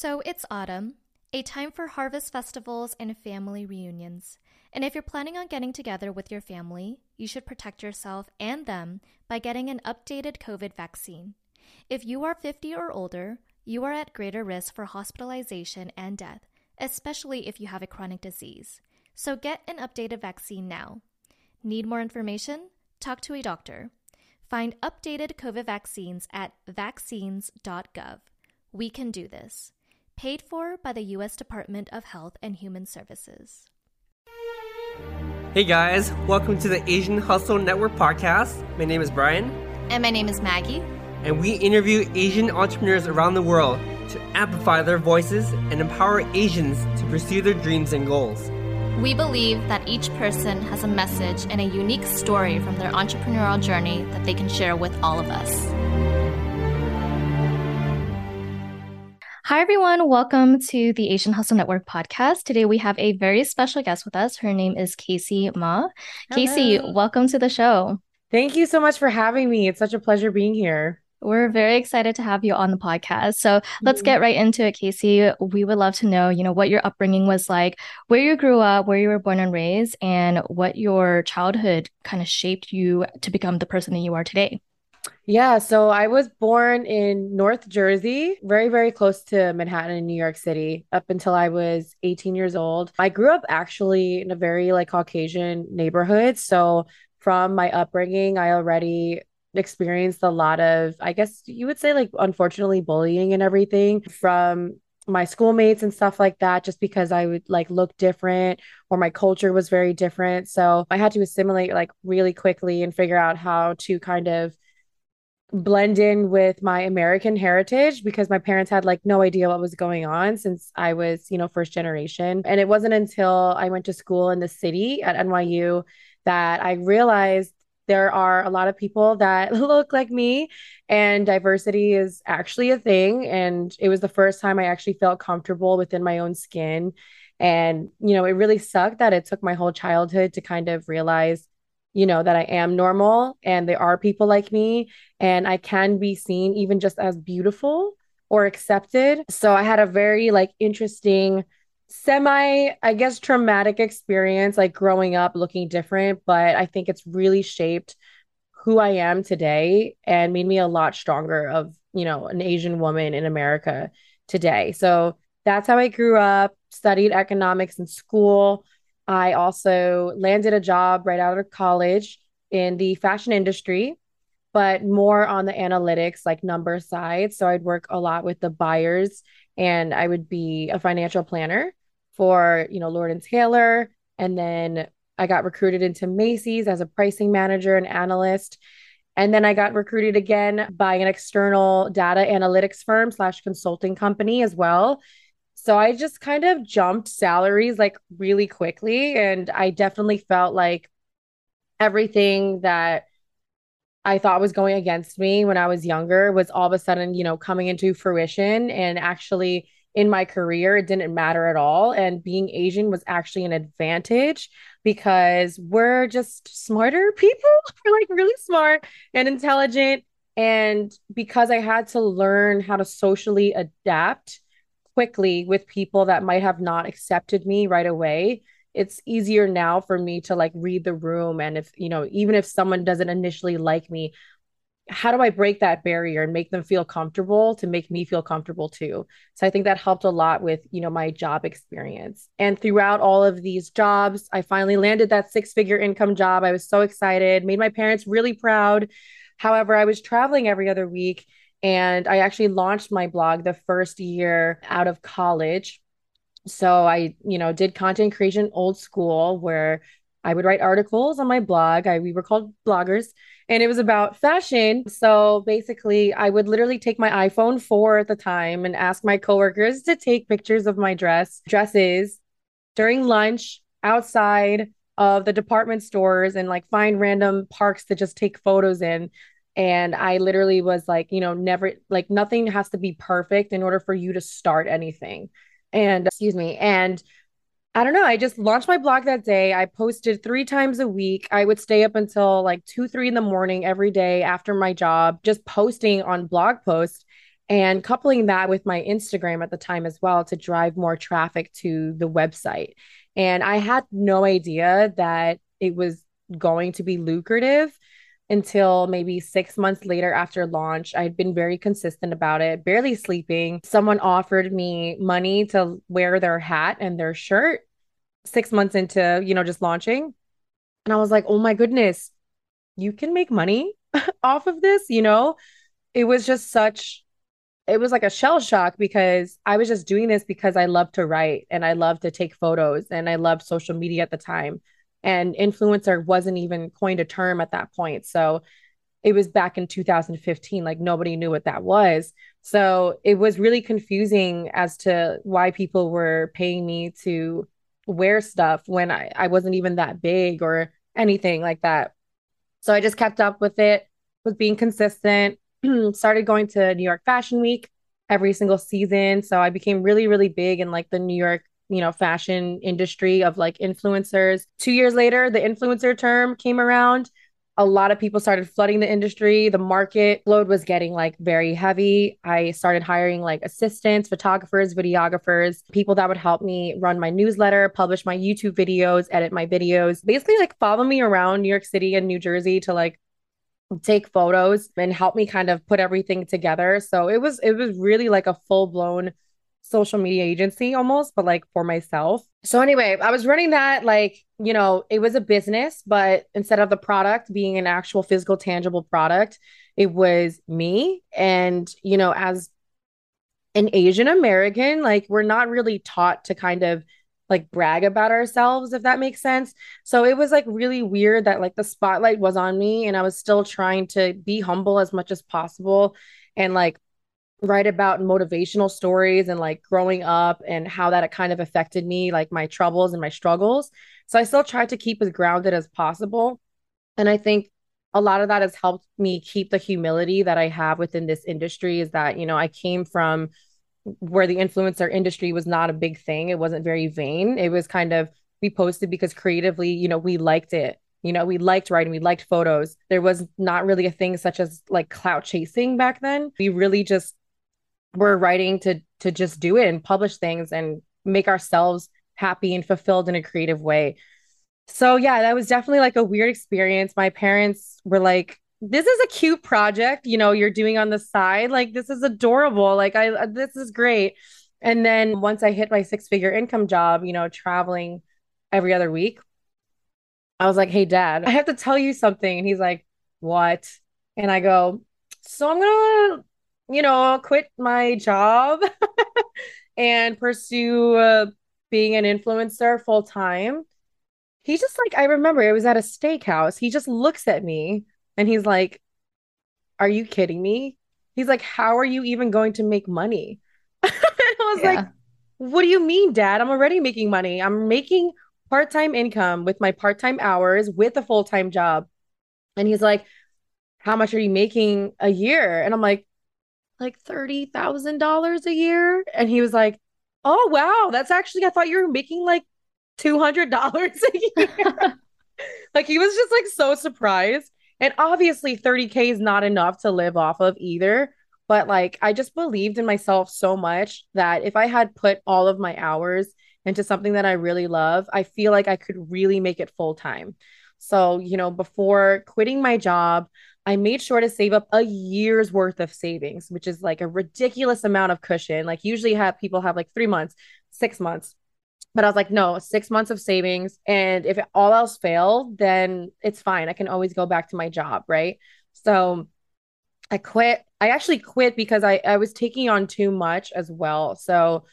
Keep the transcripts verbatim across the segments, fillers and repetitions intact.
So it's autumn, a time for harvest festivals and family reunions. And if you're planning on getting together with your family, you should protect yourself and them by getting an updated COVID vaccine. If you are fifty or older, you are at greater risk for hospitalization and death, especially if you have a chronic disease. So get an updated vaccine now. Need more information? Talk to a doctor. Find updated COVID vaccines at vaccines dot gov. We can do this. Paid for by the U S Department of Health and Human Services. Hey guys, welcome to the Asian Hustle Network podcast. My name is Brian. And my name is Maggie. And we interview Asian entrepreneurs around the world to amplify their voices and empower Asians to pursue their dreams and goals. We believe that each person has a message and a unique story from their entrepreneurial journey that they can share with all of us. Hi, everyone. Welcome to the Asian Hustle Network podcast. Today, we have a very special guest with us. Her name is Casey Ma. Hello. Casey, welcome to the show. Thank you so much for having me. It's such a pleasure being here. We're very excited to have you on the podcast. So let's get right into it, Casey. We would love to know, you know, what your upbringing was like, where you grew up, where you were born and raised, and what your childhood kind of shaped you to become the person that you are today. Yeah, so I was born in North Jersey, very, very close to Manhattan in New York City, up until I was eighteen years old. I grew up actually in a very like Caucasian neighborhood. So from my upbringing, I already experienced a lot of, I guess you would say, like, unfortunately, bullying and everything from my schoolmates and stuff like that, just because I would like look different or my culture was very different. So I had to assimilate like really quickly and figure out how to kind of blend in with my American heritage, because my parents had like no idea what was going on since I was, you know, first generation. And it wasn't until I went to school in the city at N Y U that I realized there are a lot of people that look like me and diversity is actually a thing. And it was the first time I actually felt comfortable within my own skin. And, you know, it really sucked that it took my whole childhood to kind of realize, you know, that I am normal and there are people like me and I can be seen even just as beautiful or accepted. So I had a very like interesting semi, I guess, traumatic experience, like growing up looking different, but I think it's really shaped who I am today and made me a lot stronger of, you know, an Asian woman in America today. So that's how I grew up, studied economics in school. I also landed a job right out of college in the fashion industry, but more on the analytics, like number side. So I'd work a lot with the buyers and I would be a financial planner for, you know, Lord and Taylor. And then I got recruited into Macy's as a pricing manager and analyst. And then I got recruited again by an external data analytics firm slash consulting company as well. So I just kind of jumped salaries like really quickly. And I definitely felt like everything that I thought was going against me when I was younger was all of a sudden, you know, coming into fruition. And actually in my career, it didn't matter at all. And being Asian was actually an advantage because we're just smarter people. We're like really smart and intelligent. And because I had to learn how to socially adapt quickly with people that might have not accepted me right away, it's easier now for me to like read the room. And if, you know, even if someone doesn't initially like me, how do I break that barrier and make them feel comfortable to make me feel comfortable too? So I think that helped a lot with, you know, my job experience. And throughout all of these jobs, I finally landed that six figure income job. I was so excited, made my parents really proud. However, I was traveling every other week and I actually launched my blog the first year out of college. So I, you know, did content creation old school where I would write articles on my blog. I, we were called bloggers and it was about fashion. So basically I would literally take my iPhone four at the time and ask my coworkers to take pictures of my dress, dresses during lunch outside of the department stores and like find random parks to just take photos in. And I literally was like, you know, never like nothing has to be perfect in order for you to start anything. And excuse me. And I don't know, I just launched my blog that day. I posted three times a week. I would stay up until like two, three in the morning every day after my job, just posting on blog posts. and coupling that with my Instagram at the time as well to drive more traffic to the website. And I had no idea that it was going to be lucrative until maybe six months later after launch. I'd been very consistent about it, barely sleeping. Someone offered me money to wear their hat and their shirt six months into, you know, just launching. And I was like, oh my goodness, you can make money off of this, you know? It was just such, it was like a shell shock, because I was just doing this because I love to write and I love to take photos and I loved social media at the time. And influencer wasn't even coined a term at that point. So it was back in two thousand fifteen, like nobody knew what that was. So it was really confusing as to why people were paying me to wear stuff when I, I wasn't even that big or anything like that. So I just kept up with it, was being consistent, started going to New York Fashion Week every single season. So I became really, really big in like the New York, you know, fashion industry of like influencers. Two years later, the influencer term came around. A lot of people started flooding the industry. The market load was getting like very heavy. I started hiring like assistants, photographers, videographers, people that would help me run my newsletter, publish my YouTube videos, edit my videos, basically like follow me around New York City and New Jersey to like take photos and help me kind of put everything together. So it was, it was really like a full blown social media agency almost, but like for myself. So anyway, I was running that like, you know, it was a business, but instead of the product being an actual physical, tangible product, it was me. And, you know, as an Asian American, like we're not really taught to kind of like brag about ourselves, if that makes sense. So it was like really weird that like the spotlight was on me and I was still trying to be humble as much as possible and like write about motivational stories and like growing up and how that it kind of affected me, like my troubles and my struggles. So I still tried to keep as grounded as possible. And I think a lot of that has helped me keep the humility that I have within this industry, is that, you know, I came from where the influencer industry was not a big thing. It wasn't very vain. It was kind of, we posted because creatively, you know, we liked it. You know, we liked writing, we liked photos. There was not really a thing such as like clout chasing back then. We really just we're writing to to just do it and publish things and make ourselves happy and fulfilled in a creative way. So yeah, that was definitely like a weird experience. My parents were like, this is a cute project, you know, you're doing on the side. Like, this is adorable. Like, I, this is great. And then once I hit my six figure income job, you know, traveling every other week, I was like, hey, Dad, I have to tell you something. And he's like, what? And I go, so I'm going to, you know, quit my job and pursue uh, being an influencer full time. He's just like, I remember it was at a steakhouse. He just looks at me and he's like, are you kidding me? He's like, how are you even going to make money? And I was yeah. like, what do you mean, Dad? I'm already making money. I'm making part-time income with my part-time hours with a full-time job. And he's like, how much are you making a year? And I'm like, like thirty thousand dollars a year. And he was like, oh, wow, that's actually, I thought you were making like two hundred dollars a year. Like, he was just like so surprised. And obviously thirty K is not enough to live off of either. But like, I just believed in myself so much that if I had put all of my hours into something that I really love, I feel like I could really make it full time. So, you know, before quitting my job, I made sure to save up a year's worth of savings, which is like a ridiculous amount of cushion. Like, usually have people have like three months, six months, but I was like, no, six months of savings. And if all else failed, then it's fine. I can always go back to my job. Right. So I quit. I actually quit because I, I was taking on too much as well. So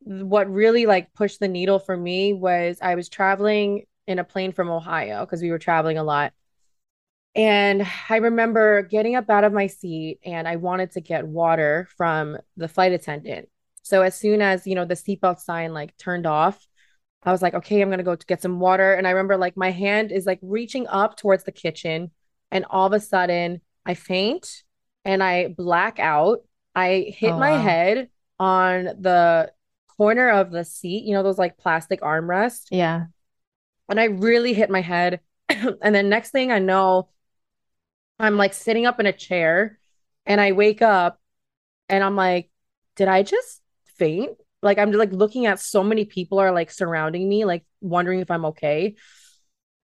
what really like pushed the needle for me was I was traveling in a plane from Ohio, because we were traveling a lot. And I remember getting up out of my seat and I wanted to get water from the flight attendant. So as soon as, you know, the seatbelt sign like turned off, I was like, okay, I'm going to go to get some water. And I remember like my hand is like reaching up towards the kitchen. And all of a sudden I faint and I black out. I hit oh, my wow. head on the corner of the seat, you know, those like plastic armrests. Yeah. And I really hit my head. And then next thing I know, I'm like sitting up in a chair and I wake up And I'm like, did I just faint? Like, I'm like looking at so many people are like surrounding me, like wondering if I'm okay.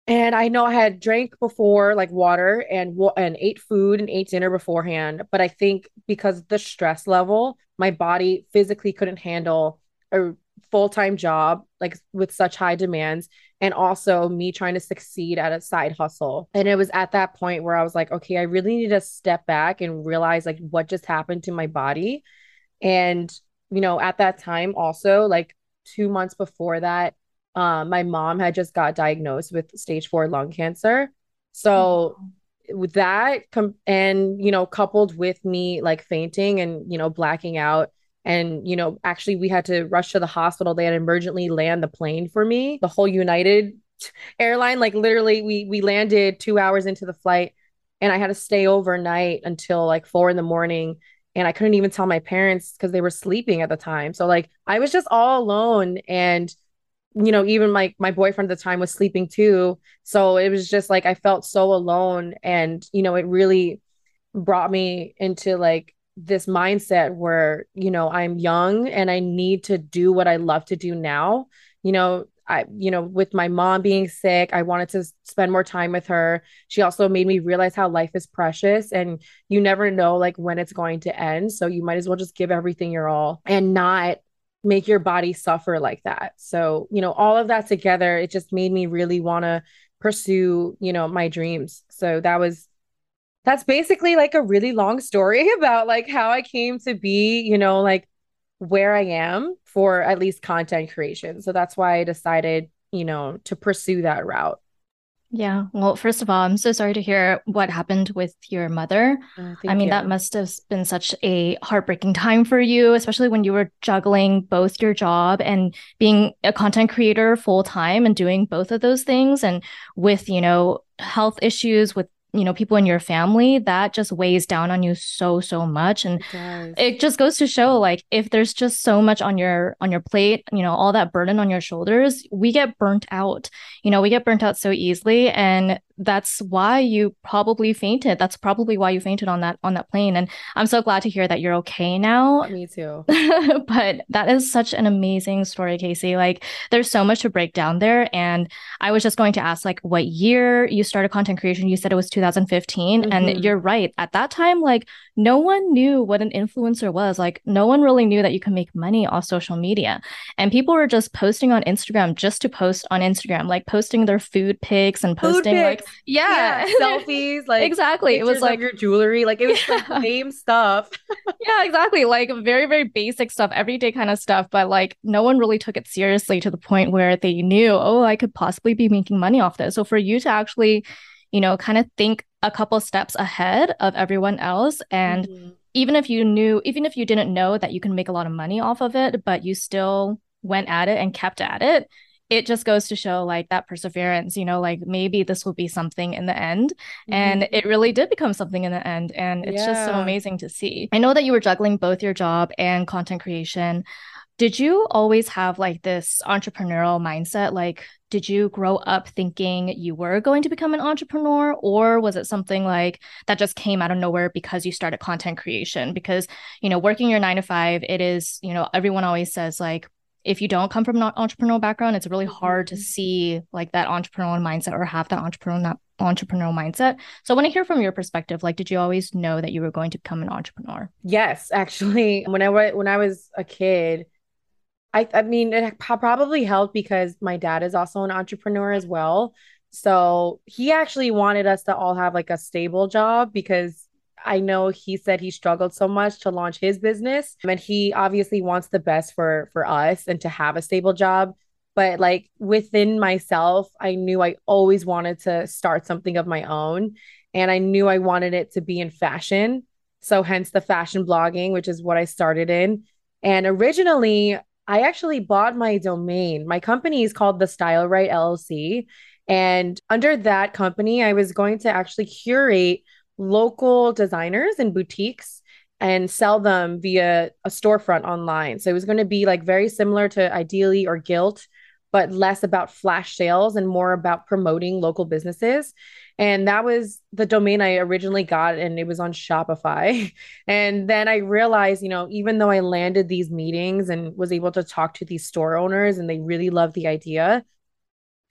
And I know I had drank before, like water, and and ate food and ate dinner beforehand. But I think because of the stress level, my body physically couldn't handle a full-time job, like with such high demands. And also me trying to succeed at a side hustle. And it was at that point where I was like, okay, I really need to step back and realize like what just happened to my body. And, you know, at that time also, like two months before that, Um, my mom had just got diagnosed with stage four lung cancer. So oh. with that com- and, you know, coupled with me like fainting and, you know, blacking out and, you know, actually we had to rush to the hospital. They had emergently land the plane for me, the whole United airline. Like literally we, we landed two hours into the flight and I had to stay overnight until like four in the morning. And I couldn't even tell my parents because they were sleeping at the time. So like I was just all alone, and you know, even like my, my boyfriend at the time was sleeping too. So it was just like, I felt so alone. And, you know, it really brought me into like this mindset where, you know, I'm young and I need to do what I love to do now. You know, I, you know, with my mom being sick, I wanted to spend more time with her. She also made me realize how life is precious and you never know like when it's going to end. So you might as well just give everything your all and not make your body suffer like that. So, you know, all of that together, it just made me really want to pursue, you know, my dreams. So that was, that's basically like a really long story about like how I came to be, you know, like where I am for at least content creation. So that's why I decided, you know, to pursue that route. Yeah. Well, first of all, I'm so sorry to hear what happened with your mother. Uh, I mean, you. That must have been such a heartbreaking time for you, especially when you were juggling both your job and being a content creator full time and doing both of those things. And with, you know, health issues with, you know, people in your family, that just weighs down on you so, so much. And it, it just goes to show, like, if there's just so much on your on your plate, you know, all that burden on your shoulders, we get burnt out. You know, we get burnt out so easily. And that's why you probably fainted. That's probably why you fainted on that on that plane. And I'm so glad to hear that you're okay now. Me too. But that is such an amazing story, Casey. Like, there's so much to break down there. And I was just going to ask, like, what year you started content creation? You said it was two thousand fifteen. Mm-hmm. And you're right. At that time, like, no one knew what an influencer was. Like, no one really knew that you can make money off social media. And people were just posting on Instagram just to post on Instagram, like posting their food pics and posting food like, yeah, yeah selfies, like exactly. It was like your jewelry, like it was yeah. like lame stuff. Yeah, exactly. Like very, very basic stuff, everyday kind of stuff. But like no one really took it seriously to the point where they knew, oh, I could possibly be making money off this. So for you to actually, you know, kind of think a couple steps ahead of everyone else. And mm-hmm. even if you knew, even if you didn't know that you can make a lot of money off of it, but you still went at it and kept at it, it just goes to show like that perseverance, you know, like maybe this will be something in the end. Mm-hmm. And it really did become something in the end. And it's yeah. just so amazing to see. I know that you were juggling both your job and content creation. Did you always have like this entrepreneurial mindset? Like, did you grow up thinking you were going to become an entrepreneur, or was it something like that just came out of nowhere because you started content creation? Because, you know, working your nine to five, it is, you know, everyone always says like, if you don't come from an entrepreneurial background, it's really hard to see like that entrepreneurial mindset or have that entrepreneurial entrepreneurial mindset. So I want to hear from your perspective, like, did you always know that you were going to become an entrepreneur? Yes, actually, when I, when I was a kid, I, I mean, it probably helped because my dad is also an entrepreneur as well. So he actually wanted us to all have like a stable job because I know he said he struggled so much to launch his business. And he obviously wants the best for, for us and to have a stable job. But like within myself, I knew I always wanted to start something of my own. And I knew I wanted it to be in fashion. So hence the fashion blogging, which is what I started in. And originally, I actually bought my domain. My company is called the StyleRight L L C. And under that company, I was going to actually curate local designers and boutiques and sell them via a storefront online. So it was going to be like very similar to Ideeli or Gilt, but less about flash sales and more about promoting local businesses. And that was the domain I originally got, and it was on Shopify. And then I realized, you know, even though I landed these meetings and was able to talk to these store owners and they really loved the idea,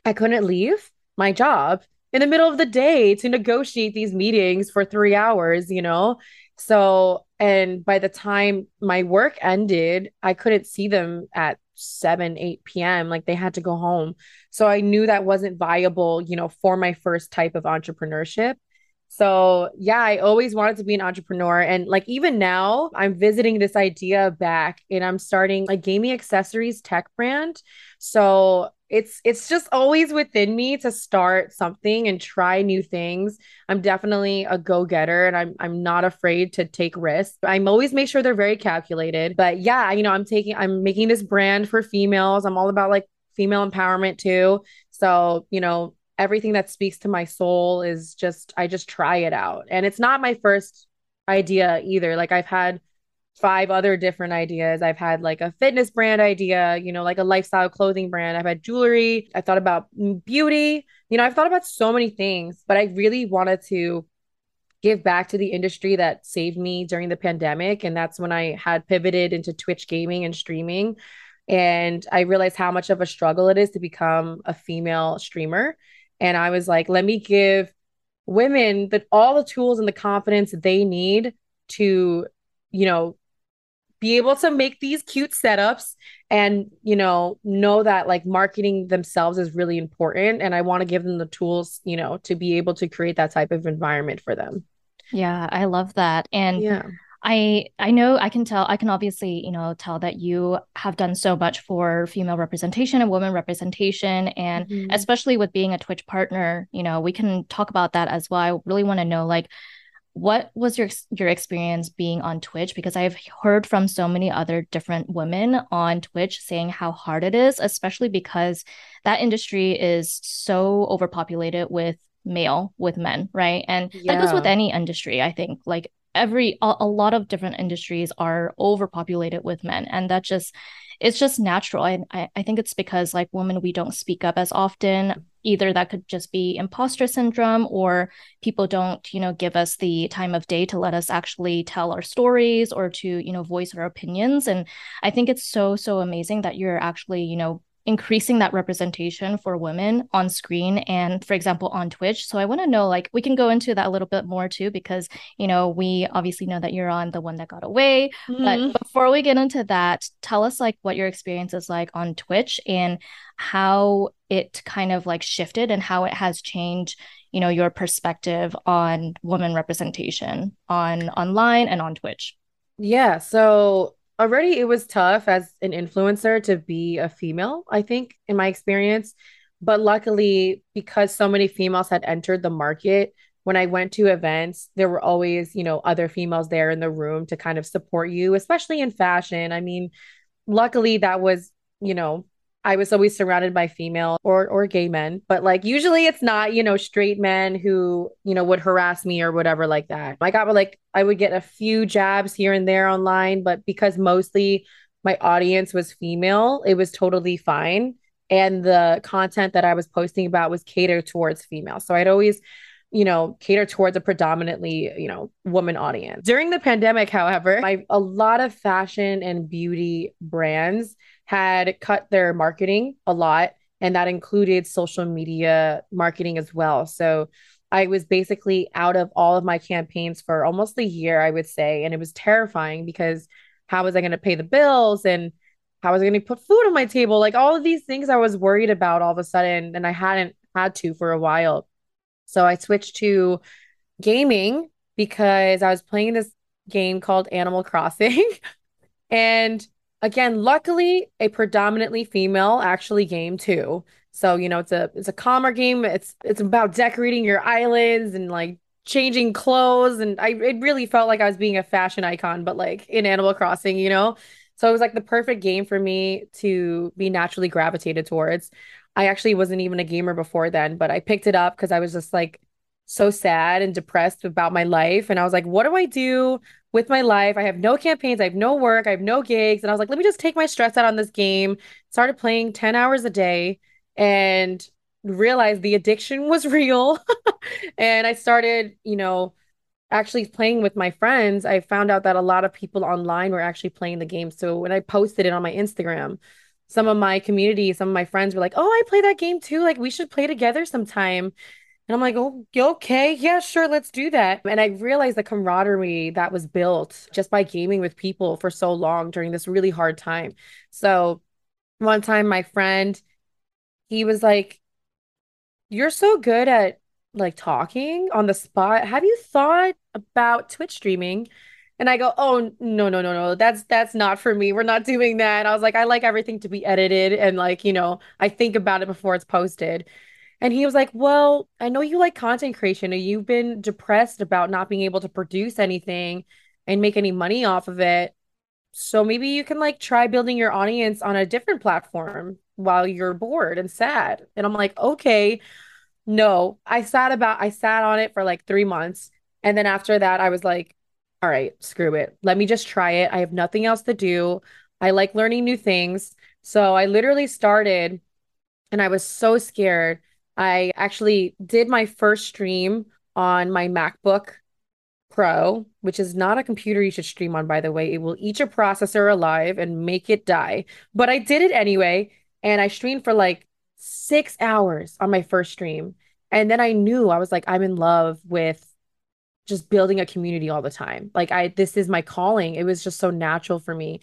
I couldn't leave my job in the middle of the day to negotiate these meetings for three hours, you know? So, and by the time my work ended, I couldn't see them at seven, eight p.m. Like, they had to go home. So I knew that wasn't viable, you know, for my first type of entrepreneurship. So yeah, I always wanted to be an entrepreneur. And like, even now I'm visiting this idea back, and I'm starting a gaming accessories tech brand. So it's, it's just always within me to start something and try new things. I'm definitely a go-getter, and I'm, I'm not afraid to take risks. I'm always make sure they're very calculated, but yeah, you know, I'm taking, I'm making this brand for females. I'm all about like female empowerment too. So, you know, everything that speaks to my soul is just, I just try it out. And it's not my first idea either. Like, I've had five other different ideas. I've had like a fitness brand idea, you know, like a lifestyle clothing brand. I've had jewelry. I thought about beauty. You know, I've thought about so many things, but I really wanted to give back to the industry that saved me during the pandemic. And that's when I had pivoted into Twitch gaming and streaming. And I realized how much of a struggle it is to become a female streamer. And I was like, let me give women the, all the tools and the confidence they need to, you know, be able to make these cute setups and, you know, know that like marketing themselves is really important. And I want to give them the tools, you know, to be able to create that type of environment for them. Yeah, I love that. And yeah. I I know I can tell, I can obviously, you know, tell that you have done so much for female representation and women representation. And mm-hmm. especially with being a Twitch partner, you know, we can talk about that as well. I really want to know, like, what was your your experience being on Twitch? Because I've heard from so many other different women on Twitch saying how hard it is, especially because that industry is so overpopulated with male, with men, right? And yeah. that goes with any industry, I think. Like, every a, a lot of different industries are overpopulated with men, and that just it's just natural. And I, I think it's because like women, we don't speak up as often. Either that could just be imposter syndrome, or people don't, you know, give us the time of day to let us actually tell our stories or to, you know, voice our opinions. And I think it's so, so amazing that you're actually, you know, increasing that representation for women on screen and, for example, on Twitch. So I want to know, like, we can go into that a little bit more too, because, you know, we obviously know that you're on The One That Got Away. Mm-hmm. But before we get into that, tell us like what your experience is like on Twitch and how it kind of like shifted and how it has changed, you know, your perspective on women representation on online and on Twitch. Yeah. So already it was tough as an influencer to be a female, I think, in my experience. But luckily, because so many females had entered the market, when I went to events, there were always, you know, other females there in the room to kind of support you, especially in fashion. I mean, luckily that was, you know, I was always surrounded by female or or gay men, but like usually it's not, you know, straight men who, you know, would harass me or whatever like that. I got like, I would get a few jabs here and there online, but because mostly my audience was female, it was totally fine. And the content that I was posting about was catered towards female. So I'd always, you know, cater towards a predominantly, you know, woman audience. During the pandemic, however, I, a lot of fashion and beauty brands had cut their marketing a lot, and that included social media marketing as well. So I was basically out of all of my campaigns for almost a year, I would say, and it was terrifying because how was I going to pay the bills and how was I going to put food on my table? Like all of these things I was worried about all of a sudden, and I hadn't had to for a while. So I switched to gaming because I was playing this game called Animal Crossing. And again, luckily, a predominantly female actually game too. So, you know, it's a it's a calmer game. It's it's about decorating your islands and like changing clothes. And I it really felt like I was being a fashion icon, but like in Animal Crossing, you know? So it was like the perfect game for me to be naturally gravitated towards. I actually wasn't even a gamer before then, but I picked it up because I was just like so sad and depressed about my life. And I was like, what do I do with my life? I have no campaigns. I have no work. I have no gigs. And I was like, let me just take my stress out on this game. Started playing ten hours a day. And realized the addiction was real. And I started, you know, actually playing with my friends. I found out that a lot of people online were actually playing the game. So when I posted it on my Instagram, some of my community, some of my friends were like, oh, I play that game too. Like, we should play together sometime. And I'm like, oh, okay, yeah, sure, let's do that. And I realized the camaraderie that was built just by gaming with people for so long during this really hard time. So one time my friend, he was like, you're so good at like talking on the spot. Have you thought about Twitch streaming? And I go, oh, no, no, no, no. That's that's not for me. We're not doing that. I was like, I like everything to be edited. And like, you know, I think about it before it's posted. And he was like, well, I know you like content creation and you've been depressed about not being able to produce anything and make any money off of it. So maybe you can like try building your audience on a different platform while you're bored and sad. And I'm like, okay, no. I sat about, I sat on it for like three months. And then after that, I was like, all right, screw it. Let me just try it. I have nothing else to do. I like learning new things. So I literally started and I was so scared. I actually did my first stream on my MacBook Pro, which is not a computer you should stream on, by the way. It will eat your processor alive and make it die. But I did it anyway. And I streamed for like six hours on my first stream. And then I knew, I was like, I'm in love with just building a community all the time. Like, I, this is my calling. It was just so natural for me.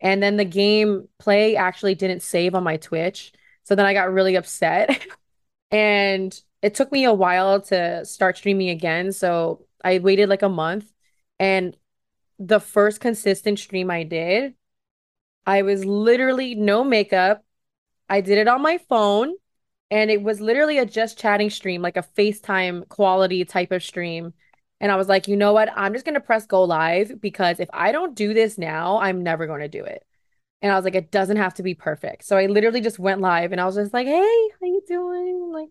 And then the game play actually didn't save on my Twitch. So then I got really upset. And it took me a while to start streaming again. So I waited like a month. And the first consistent stream I did, I was literally no makeup. I did it on my phone. And it was literally a just chatting stream, like a FaceTime quality type of stream. And I was like, you know what? I'm just going to press go live, because if I don't do this now, I'm never going to do it. And I was like, it doesn't have to be perfect. So I literally just went live and I was just like, hey, how you doing? Like,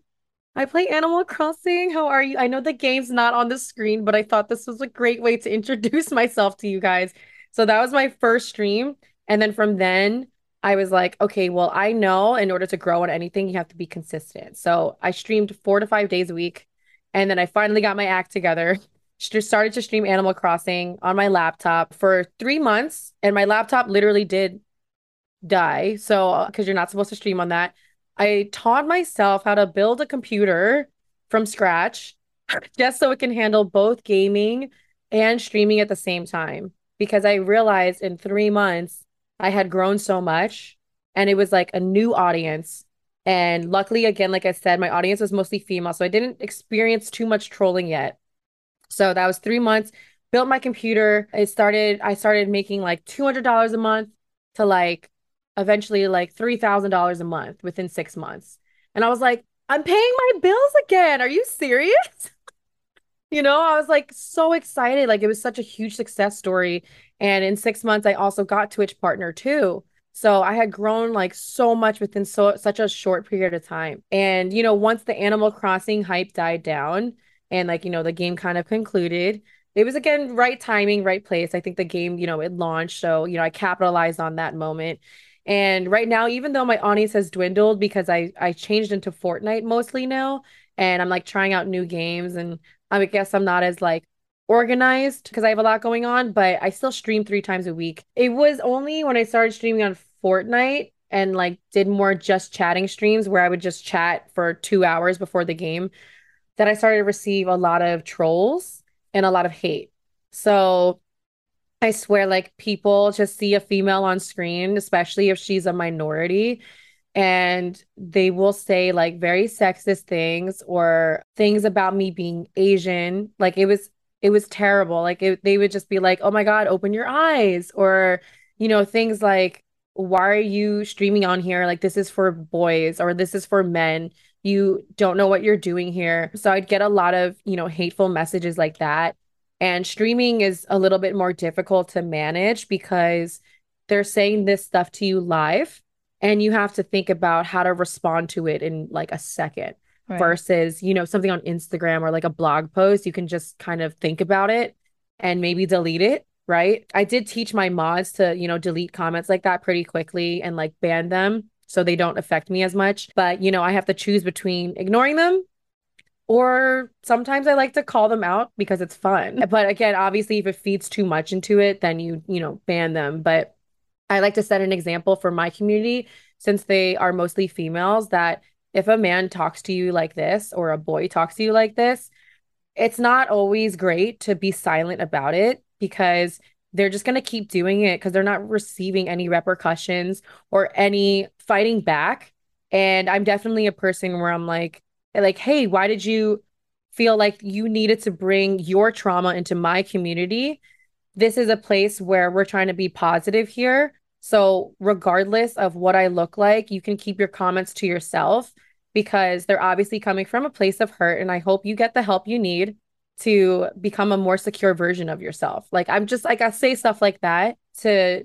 I play Animal Crossing. How are you? I know the game's not on the screen, but I thought this was a great way to introduce myself to you guys. So that was my first stream. And then from then I was like, okay, well, I know in order to grow on anything, you have to be consistent. So I streamed four to five days a week. And then I finally got my act together. Started to stream Animal Crossing on my laptop for three months. And my laptop literally did die. So, because you're not supposed to stream on that. I taught myself how to build a computer from scratch just so it can handle both gaming and streaming at the same time. Because I realized in three months, I had grown so much and it was like a new audience. And luckily, again, like I said, my audience was mostly female. So I didn't experience too much trolling yet. So that was three months, built my computer. It started, I started making like two hundred dollars a month to like eventually like three thousand dollars a month within six months. And I was like, I'm paying my bills again. Are you serious? You know, I was like so excited. Like, it was such a huge success story. And in six months, I also got Twitch partner too. So I had grown like so much within so such a short period of time. And, you know, once the Animal Crossing hype died down, and like, you know, the game kind of concluded, it was, again, right timing, right place. I think the game, you know, it launched. So, you know, I capitalized on that moment. And right now, even though my audience has dwindled because I, I changed into Fortnite mostly now, and I'm like trying out new games, and I guess I'm not as like organized because I have a lot going on, but I still stream three times a week. It was only when I started streaming on Fortnite and like did more just chatting streams where I would just chat for two hours before the game that I started to receive a lot of trolls and a lot of hate. So I swear, like, people just see a female on screen, especially if she's a minority, and they will say like very sexist things or things about me being Asian. Like, it was, it was terrible. Like, it, they would just be like, oh my God, open your eyes. Or, you know, things like, why are you streaming on here? Like, this is for boys, or this is for men. You don't know what you're doing here. So I'd get a lot of, you know, hateful messages like that. And streaming is a little bit more difficult to manage because they're saying this stuff to you live and you have to think about how to respond to it in like a second, right? Versus, you know, something on Instagram or like a blog post, you can just kind of think about it and maybe delete it, right? I did teach my mods to, you know, delete comments like that pretty quickly and like ban them. so they don't affect me as much. But, you know, I have to choose between ignoring them, or sometimes I like to call them out because it's fun. But again, obviously, if it feeds too much into it, then you, you know, ban them. But I like to set an example for my community, since they are mostly females, that if a man talks to you like this, or a boy talks to you like this, it's not always great to be silent about it, because they're just going to keep doing it because they're not receiving any repercussions or any fighting back. And I'm definitely a person where I'm like, like, hey, why did you feel like you needed to bring your trauma into my community? This is a place where we're trying to be positive here. So regardless of what I look like, you can keep your comments to yourself, because they're obviously coming from a place of hurt. And I hope you get the help you need to become a more secure version of yourself. Like, I'm just like, I say stuff like that to,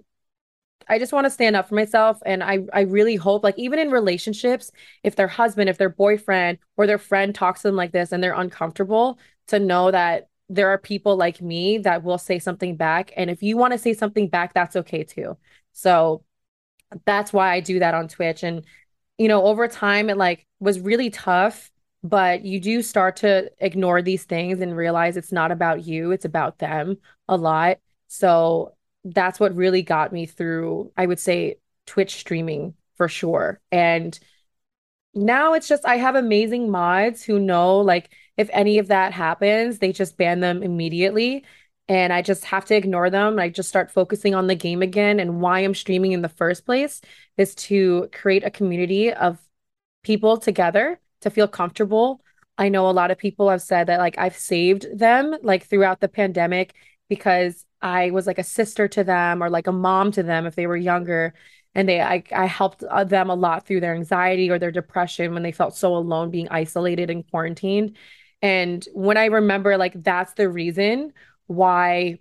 I just want to stand up for myself. And I, I really hope, like, even in relationships, if their husband, if their boyfriend or their friend talks to them like this and they're uncomfortable, to know that there are people like me that will say something back. And if you want to say something back, that's okay too. So that's why I do that on Twitch. And, you know, over time, it like was really tough, but you do start to ignore these things and realize it's not about you, it's about them a lot. So that's what really got me through, I would say, Twitch streaming for sure. And now it's just, I have amazing mods who know, like, if any of that happens, they just ban them immediately. And I just have to ignore them. I just start focusing on the game again. And why I'm streaming in the first place is to create a community of people together to feel comfortable. I know a lot of people have said that, like, I've saved them, like, throughout the pandemic, because I was like a sister to them or like a mom to them if they were younger. And they, I, I helped them a lot through their anxiety or their depression when they felt so alone, being isolated and quarantined. And when I remember, like, that's the reason why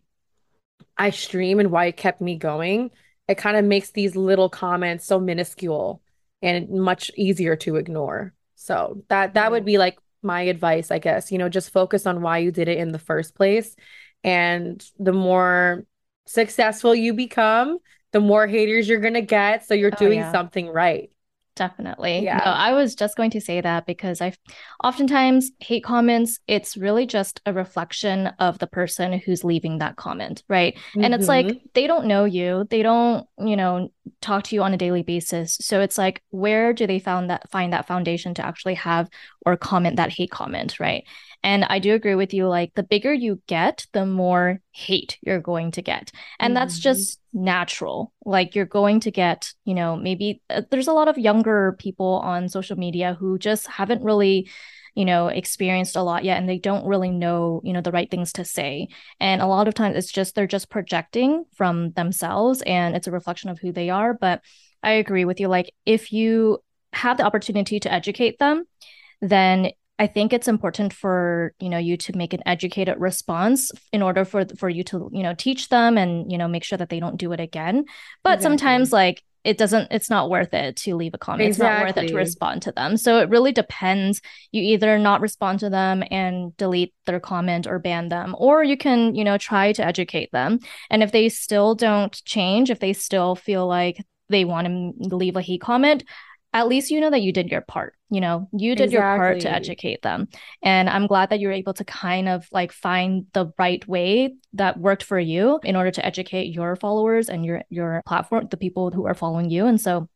I stream and why it kept me going, it kind of makes these little comments so minuscule and much easier to ignore. So that, that would be like my advice, I guess, you know, just focus on why you did it in the first place. And the more successful you become, the more haters you're going to get. So you're oh, doing yeah. something right. Definitely. Yeah. No, I was just going to say that, because I've oftentimes hate comments, it's really just a reflection of the person who's leaving that comment, right? Mm-hmm. And it's like, they don't know you. They don't, you know, talk to you on a daily basis. So it's like, where do they found that, find that foundation to actually have or comment that hate comment, right? And I do agree with you, like, the bigger you get, the more hate you're going to get. And mm-hmm. that's just natural. Like, you're going to get, you know, maybe uh, there's a lot of younger people on social media who just haven't really, you know, experienced a lot yet. And they don't really know, you know, the right things to say. And a lot of times it's just, they're just projecting from themselves, and it's a reflection of who they are. But I agree with you. Like, if you have the opportunity to educate them, then I think it's important for, you know, you to make an educated response in order for for you to, you know, teach them and, you know, make sure that they don't do it again. But exactly. sometimes, like, it doesn't, it's not worth it to leave a comment. Exactly. It's not worth it to respond to them. So it really depends. You either not respond to them and delete their comment or ban them, or you can, you know, try to educate them. And if they still don't change, if they still feel like they want to leave a hate comment, at least you know that you did your part. You know, you did exactly. your part to educate them. And I'm glad that you were able to kind of like find the right way that worked for you in order to educate your followers and your your platform, the people who are following you. And so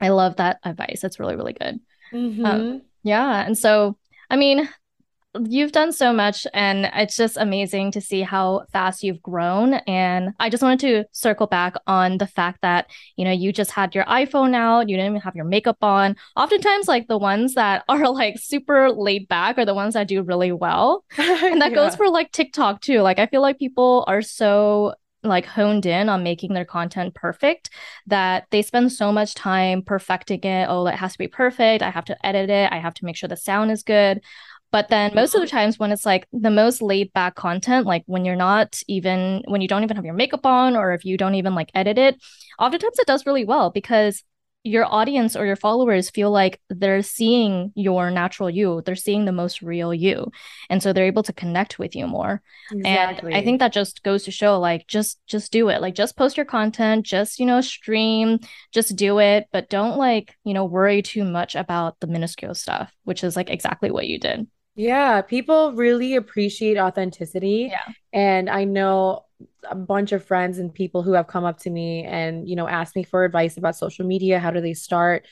I love that advice. It's really, really good. Mm-hmm. Um, yeah. And so, I mean, you've done so much, and it's just amazing to see how fast you've grown. And I just wanted to circle back on the fact that, you know, you just had your iPhone out, you didn't even have your makeup on. Oftentimes, like, the ones that are like super laid back are the ones that do really well. And that yeah. goes for like TikTok too. Like, I feel like people are so like honed in on making their content perfect that they spend so much time perfecting it. Oh, it has to be perfect. I have to edit it. I have to make sure the sound is good. But then most of the times when it's like the most laid back content, like when you're not even, when you don't even have your makeup on, or if you don't even like edit it, oftentimes it does really well because your audience or your followers feel like they're seeing your natural you, they're seeing the most real you. And so they're able to connect with you more. Exactly. And I think that just goes to show, like, just, just do it. Like, just post your content, just, you know, stream, just do it, but don't, like, you know, worry too much about the minuscule stuff, which is like exactly what you did. Yeah. People really appreciate authenticity. Yeah. And I know a bunch of friends and people who have come up to me and, you know, asked me for advice about social media. How do they start?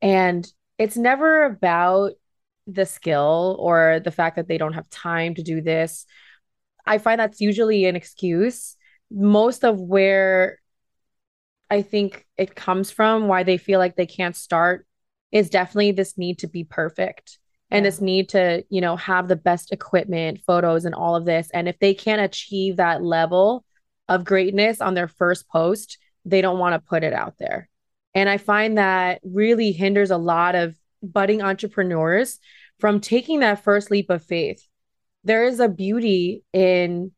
And it's never about the skill or the fact that they don't have time to do this. I find that's usually an excuse. Most of where I think it comes from, why they feel like they can't start, is definitely this need to be perfect. And this need to, you know, have the best equipment, photos, and all of this. And if they can't achieve that level of greatness on their first post, they don't want to put it out there. And I find that really hinders a lot of budding entrepreneurs from taking that first leap of faith. There is a beauty in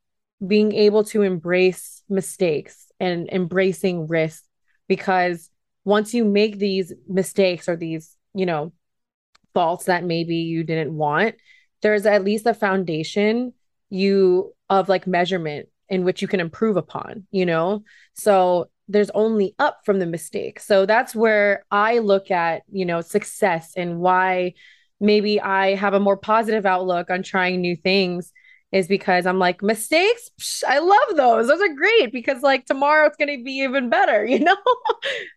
being able to embrace mistakes and embracing risk, because once you make these mistakes or these, you know, faults that maybe you didn't want, there's at least a foundation you of like measurement in which you can improve upon, you know? So there's only up from the mistake. So that's where I look at, you know, success and why maybe I have a more positive outlook on trying new things, is because I'm like, mistakes, psh, I love those. Those are great, because like tomorrow it's going to be even better, you know?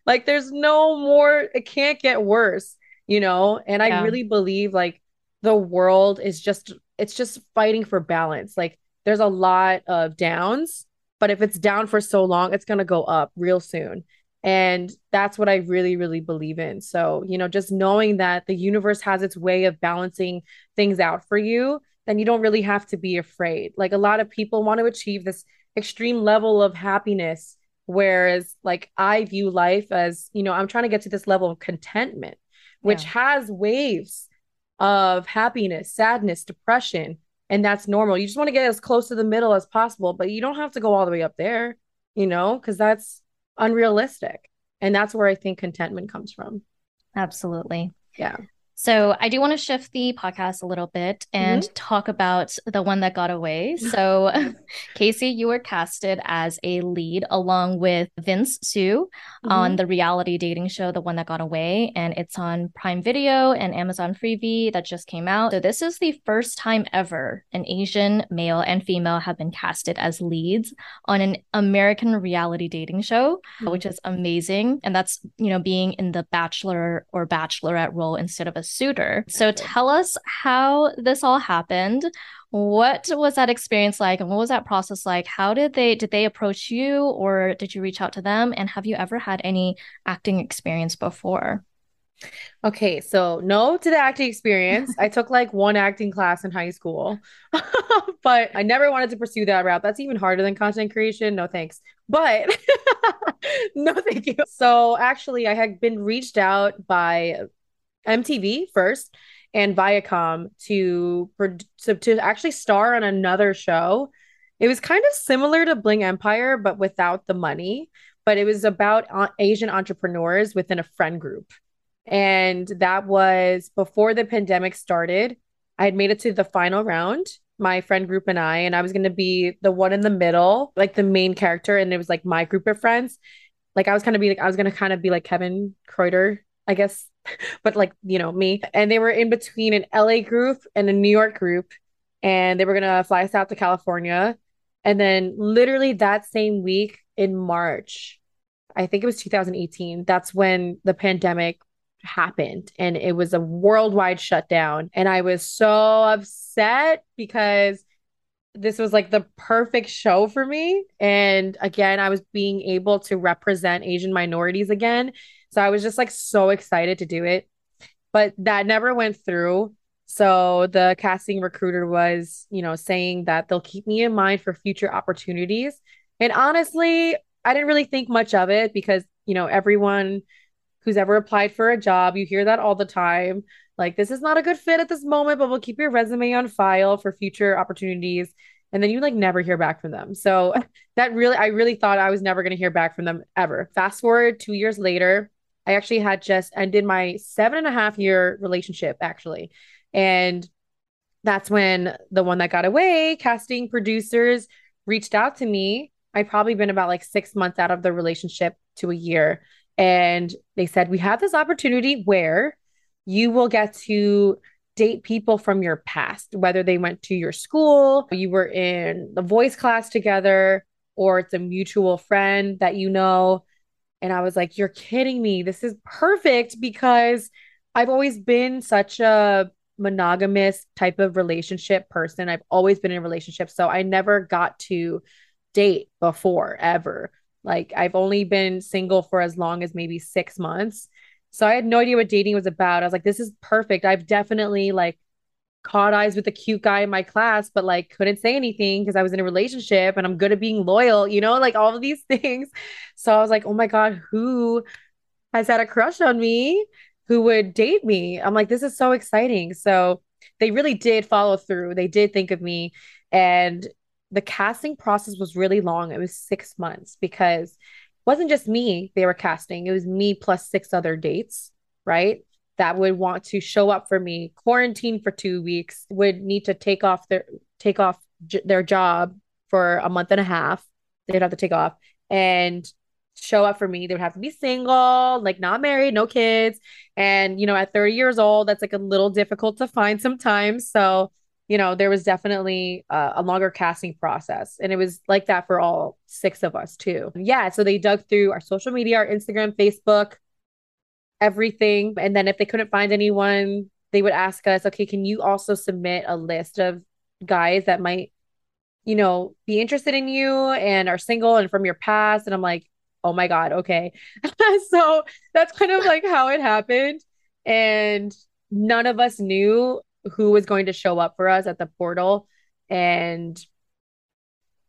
Like there's no more, it can't get worse. You know, and yeah. I really believe like the world is just, it's just fighting for balance. Like there's a lot of downs, but if it's down for so long, it's going to go up real soon. And that's what I really, really believe in. So, you know, just knowing that the universe has its way of balancing things out for you, then you don't really have to be afraid. Like a lot of people want to achieve this extreme level of happiness, whereas like I view life as, you know, I'm trying to get to this level of contentment, which yeah. has waves of happiness, sadness, depression. And that's normal. You just want to get as close to the middle as possible, but you don't have to go all the way up there, you know, because that's unrealistic. And that's where I think contentment comes from. Absolutely. Yeah. So I do want to shift the podcast a little bit and mm-hmm. talk about The One That Got Away. So Casey, you were casted as a lead along with Vince Hsu mm-hmm. on the reality dating show, The One That Got Away. And it's on Prime Video and Amazon Freevee that just came out. So this is the first time ever an Asian male and female have been casted as leads on an American reality dating show, mm-hmm. which is amazing. And that's, you know, being in the bachelor or bachelorette role instead of a suitor. So tell us how this all happened. What was that experience like? And what was that process like? How did they, did they approach you, or did you reach out to them? And have you ever had any acting experience before? Okay. So no to the acting experience. I took like one acting class in high school, but I never wanted to pursue that route. That's even harder than content creation. No, thanks. But no, thank you. So actually I had been reached out by M T V first and Viacom to, to to actually star on another show. It was kind of similar to Bling Empire, but without the money. But it was about Asian entrepreneurs within a friend group. And that was before the pandemic started. I had made it to the final round, my friend group and I, and I was going to be the one in the middle, like the main character. And it was like my group of friends. Like I was going to be like, I was going to kind of be like Kevin Kreuter, I guess, but like, you know, me. And they were in between an L A group and a New York group, and they were going to fly us out to California. And then literally that same week in March, I think it was two thousand eighteen, that's when the pandemic happened and it was a worldwide shutdown. And I was so upset because this was like the perfect show for me. And again, I was being able to represent Asian minorities again. So I was just like so excited to do it, but that never went through. So the casting recruiter was, you know, saying that they'll keep me in mind for future opportunities. And honestly, I didn't really think much of it because, you know, everyone who's ever applied for a job, you hear that all the time. Like, this is not a good fit at this moment, but we'll keep your resume on file for future opportunities. And then you like never hear back from them. So that really, I really thought I was never going to hear back from them ever. Fast forward two years later, I actually had just ended my seven and a half year relationship, actually. And that's when The One That Got Away casting producers reached out to me. I'd probably been about like six months out of the relationship to a year. And they said, we have this opportunity where you will get to date people from your past, whether they went to your school, you were in the voice class together, or it's a mutual friend that you know. And I was like, you're kidding me. This is perfect because I've always been such a monogamous type of relationship person. I've always been in relationships. So I never got to date before ever. Like I've only been single for as long as maybe six months. So I had no idea what dating was about. I was like, this is perfect. I've definitely like caught eyes with a cute guy in my class, but like couldn't say anything because I was in a relationship and I'm good at being loyal, you know, like all of these things. So I was like, oh my God, who has had a crush on me? Who would date me? I'm like, this is so exciting. So they really did follow through. They did think of me. And the casting process was really long. It was six months because it wasn't just me they were casting. It was me plus six other dates, right? That would want to show up for me, quarantine for two weeks, would need to take off their take off j- their job for a month and a half. They'd have to take off and show up for me. They would have to be single, like not married, no kids. And, you know, at thirty years old, that's like a little difficult to find sometimes. So, you know, there was definitely uh, a longer casting process. And it was like that for all six of us too. Yeah. So they dug through our social media, our Instagram, Facebook, everything. And then if they couldn't find anyone, they would ask us, okay, can you also submit a list of guys that might, you know, be interested in you and are single and from your past? And I'm like, oh my God. Okay. So that's kind of like how it happened. And none of us knew who was going to show up for us at the portal. And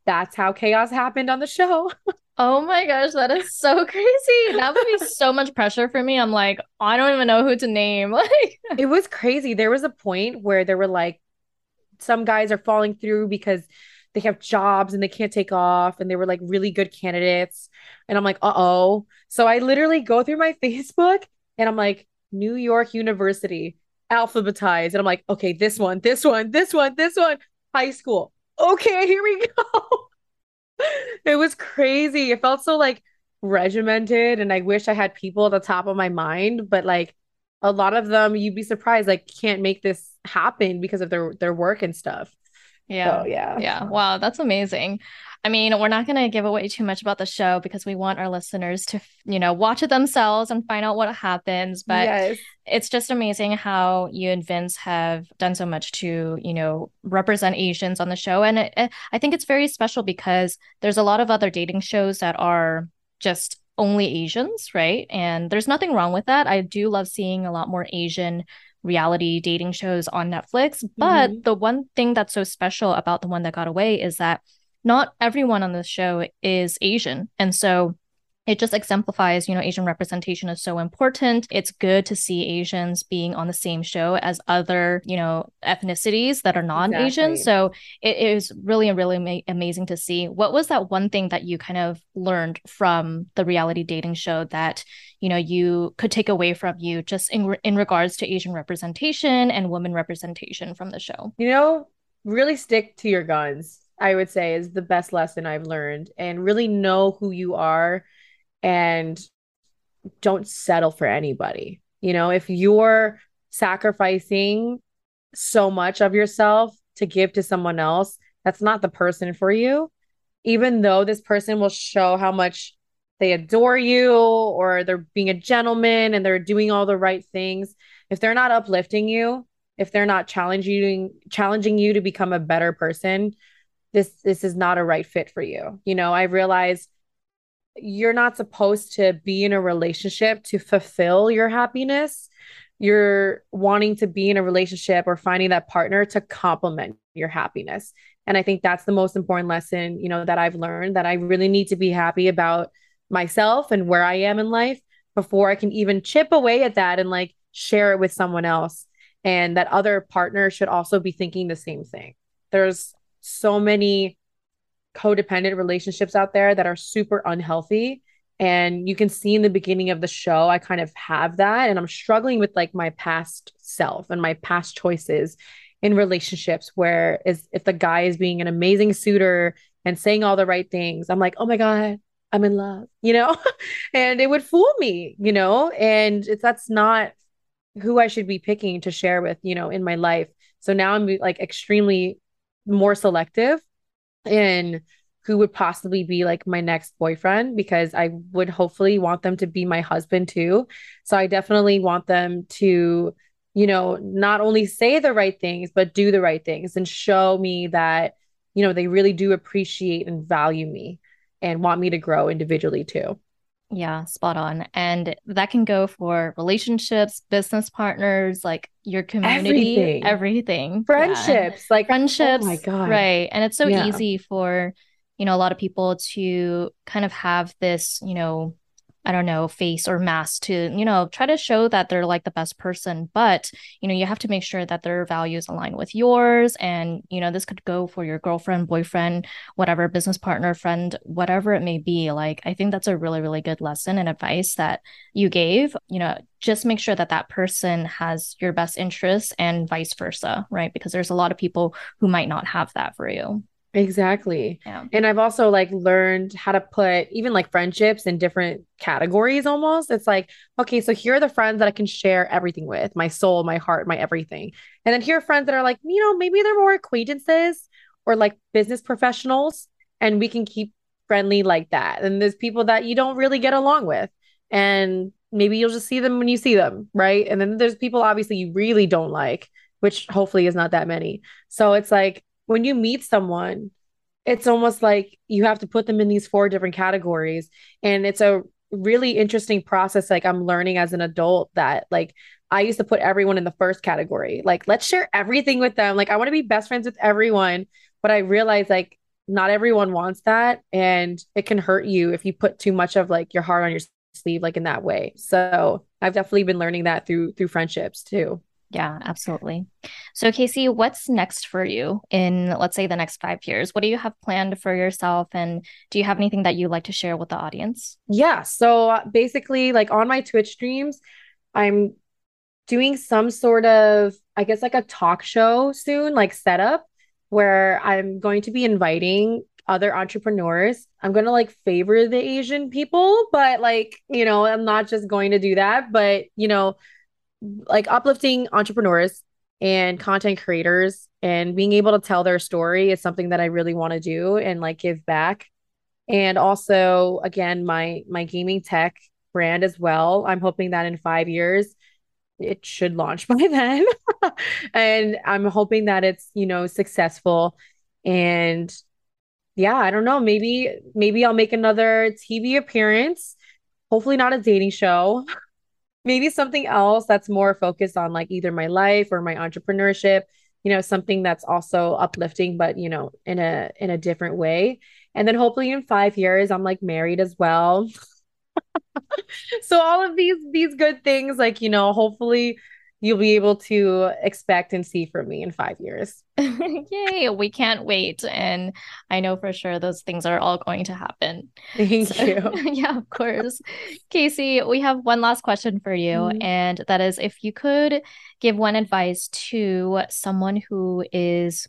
that's how chaos happened on the show. Oh my gosh. That is so crazy. That would be so much pressure for me. I'm like, I don't even know who to name. Like, it was crazy. There was a point where there were like, some guys are falling through because they have jobs and they can't take off. And they were like really good candidates. And I'm like, uh-oh. So I literally go through my Facebook and I'm like, New York University, alphabetized. And I'm like, okay, this one, this one, this one, this one, high school. Okay, here we go. It was crazy. It felt so like regimented. And I wish I had people at the top of my mind, but like a lot of them, you'd be surprised, like can't make this happen because of their, their work and stuff. Yeah. So, yeah. Yeah. Wow. That's amazing. I mean, we're not going to give away too much about the show because we want our listeners to, you know, watch it themselves and find out what happens. But yes, it's just amazing how you and Vince have done so much to, you know, represent Asians on the show. And it, it, I think it's very special because there's a lot of other dating shows that are just only Asians, right? And there's nothing wrong with that. I do love seeing a lot more Asian reality dating shows on Netflix. But mm-hmm. the one thing that's so special about The One That Got Away is that not everyone on this show is Asian. And so it just exemplifies, you know, Asian representation is so important. It's good to see Asians being on the same show as other, you know, ethnicities that are non-Asian. Exactly. So it is really, really ma- amazing to see. What was that one thing that you kind of learned from the reality dating show that, you know, you could take away from you just in, re- in regards to Asian representation and women representation from the show? You know, really stick to your guns, I would say, is the best lesson I've learned, and really know who you are. And don't settle for anybody. You know, if you're sacrificing so much of yourself to give to someone else, that's not the person for you. Even though this person will show how much they adore you or they're being a gentleman and they're doing all the right things, if they're not uplifting you, if they're not challenging challenging you to become a better person, this this is not a right fit for you. You know, I realized you're not supposed to be in a relationship to fulfill your happiness. You're wanting to be in a relationship or finding that partner to complement your happiness. And I think that's the most important lesson, you know, that I've learned, that I really need to be happy about myself and where I am in life before I can even chip away at that and like share it with someone else. And that other partner should also be thinking the same thing. There's so many codependent relationships out there that are super unhealthy. And you can see in the beginning of the show, I kind of have that. And I'm struggling with like my past self and my past choices in relationships where is if the guy is being an amazing suitor and saying all the right things, I'm like, oh my God, I'm in love, you know, and it would fool me, you know, and it's, that's not who I should be picking to share with, you know, in my life. So now I'm like extremely more selective in who would possibly be like my next boyfriend, because I would hopefully want them to be my husband too. So I definitely want them to, you know, not only say the right things, but do the right things and show me that, you know, they really do appreciate and value me and want me to grow individually too. Yeah, spot on. And that can go for relationships, business partners, like your community, everything, everything. friendships, yeah. like friendships. Oh my God. Right. And it's so yeah. easy for, you know, a lot of people to kind of have this, you know, I don't know, face or mask to, you know, try to show that they're like the best person. But, you know, you have to make sure that their values align with yours. And, you know, this could go for your girlfriend, boyfriend, whatever, business partner, friend, whatever it may be. Like, I think that's a really, really good lesson and advice that you gave. You know, just make sure that that person has your best interests and vice versa, right? Because there's a lot of people who might not have that for you. Exactly. Yeah. And I've also like learned how to put even like friendships in different categories almost. It's like, okay, so here are the friends that I can share everything with, my soul, my heart, my everything. And then here are friends that are like, you know, maybe they're more acquaintances or like business professionals, and we can keep friendly like that. And there's people that you don't really get along with, and maybe you'll just see them when you see them, right? And then there's people obviously you really don't like, which hopefully is not that many. So it's like, when you meet someone, it's almost like you have to put them in these four different categories. And it's a really interesting process. Like I'm learning as an adult that like, I used to put everyone in the first category, like let's share everything with them. Like I want to be best friends with everyone, but I realized like not everyone wants that. And it can hurt you if you put too much of like your heart on your sleeve, like in that way. So I've definitely been learning that through, through friendships too. Yeah, absolutely. So Casey, what's next for you in, let's say, the next five years? What do you have planned for yourself? And do you have anything that you'd like to share with the audience? Yeah. So basically, like on my Twitch streams, I'm doing some sort of, I guess, like a talk show soon, like setup where I'm going to be inviting other entrepreneurs. I'm going to like favor the Asian people, but like, you know, I'm not just going to do that, but you know, like uplifting entrepreneurs and content creators and being able to tell their story is something that I really want to do and like give back. And also, again, my, my gaming tech brand as well. I'm hoping that in five years, it should launch by then. And I'm hoping that it's, you know, successful. And yeah, I don't know, maybe, maybe I'll make another T V appearance, hopefully not a dating show. Maybe something else that's more focused on like either my life or my entrepreneurship, you know, something that's also uplifting, but, you know, in a, in a different way. And then hopefully in five years, I'm like married as well. So all of these, these good things, like, you know, hopefully you'll be able to expect and see from me in five years. Yay. We can't wait. And I know for sure those things are all going to happen. Thank so, you. Yeah, of course. Casey, we have one last question for you. Mm-hmm. And that is, if you could give one advice to someone who is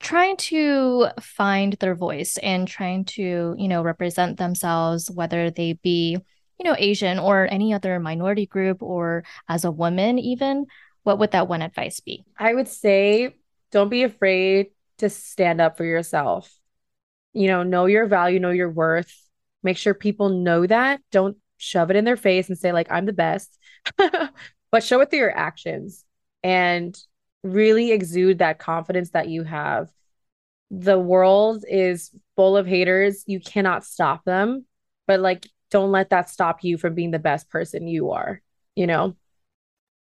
trying to find their voice and trying to, you know, represent themselves, whether they be, you know, Asian or any other minority group, or as a woman even, what would that one advice be? I would say, don't be afraid to stand up for yourself. You know, know your value, know your worth. Make sure people know that. Don't shove it in their face and say like, I'm the best, but show it through your actions and really exude that confidence that you have. The world is full of haters. You cannot stop them, but like, don't let that stop you from being the best person you are, you know?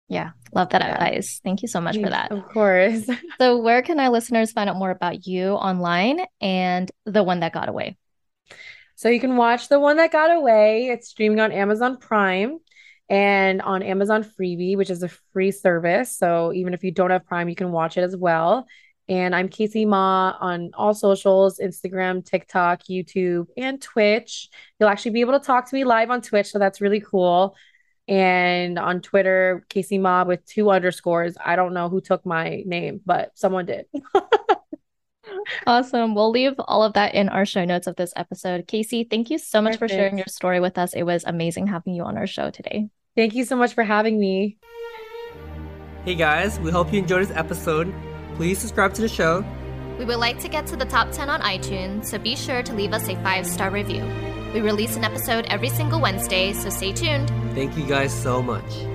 Yeah. Love that yeah. advice. Thank you so much Thanks, for that. Of course. So where can our listeners find out more about you online and The One That Got Away? So you can watch The One That Got Away. It's streaming on Amazon Prime and on Amazon Freevee, which is a free service. So even if you don't have Prime, you can watch it as well. And I'm Casey Ma on all socials, Instagram, TikTok, YouTube, and Twitch. You'll actually be able to talk to me live on Twitch, so that's really cool. And on Twitter, Casey Ma with two underscores. I don't know who took my name, but someone did. Awesome. We'll leave all of that in our show notes of this episode. Casey, thank you so much Perfect. for sharing your story with us. It was amazing having you on our show today. Thank you so much for having me. Hey guys, we hope you enjoyed this episode. Please subscribe to the show. We would like to get to the top ten on iTunes, so be sure to leave us a five-star review. We release an episode every single Wednesday, so stay tuned. Thank you guys so much.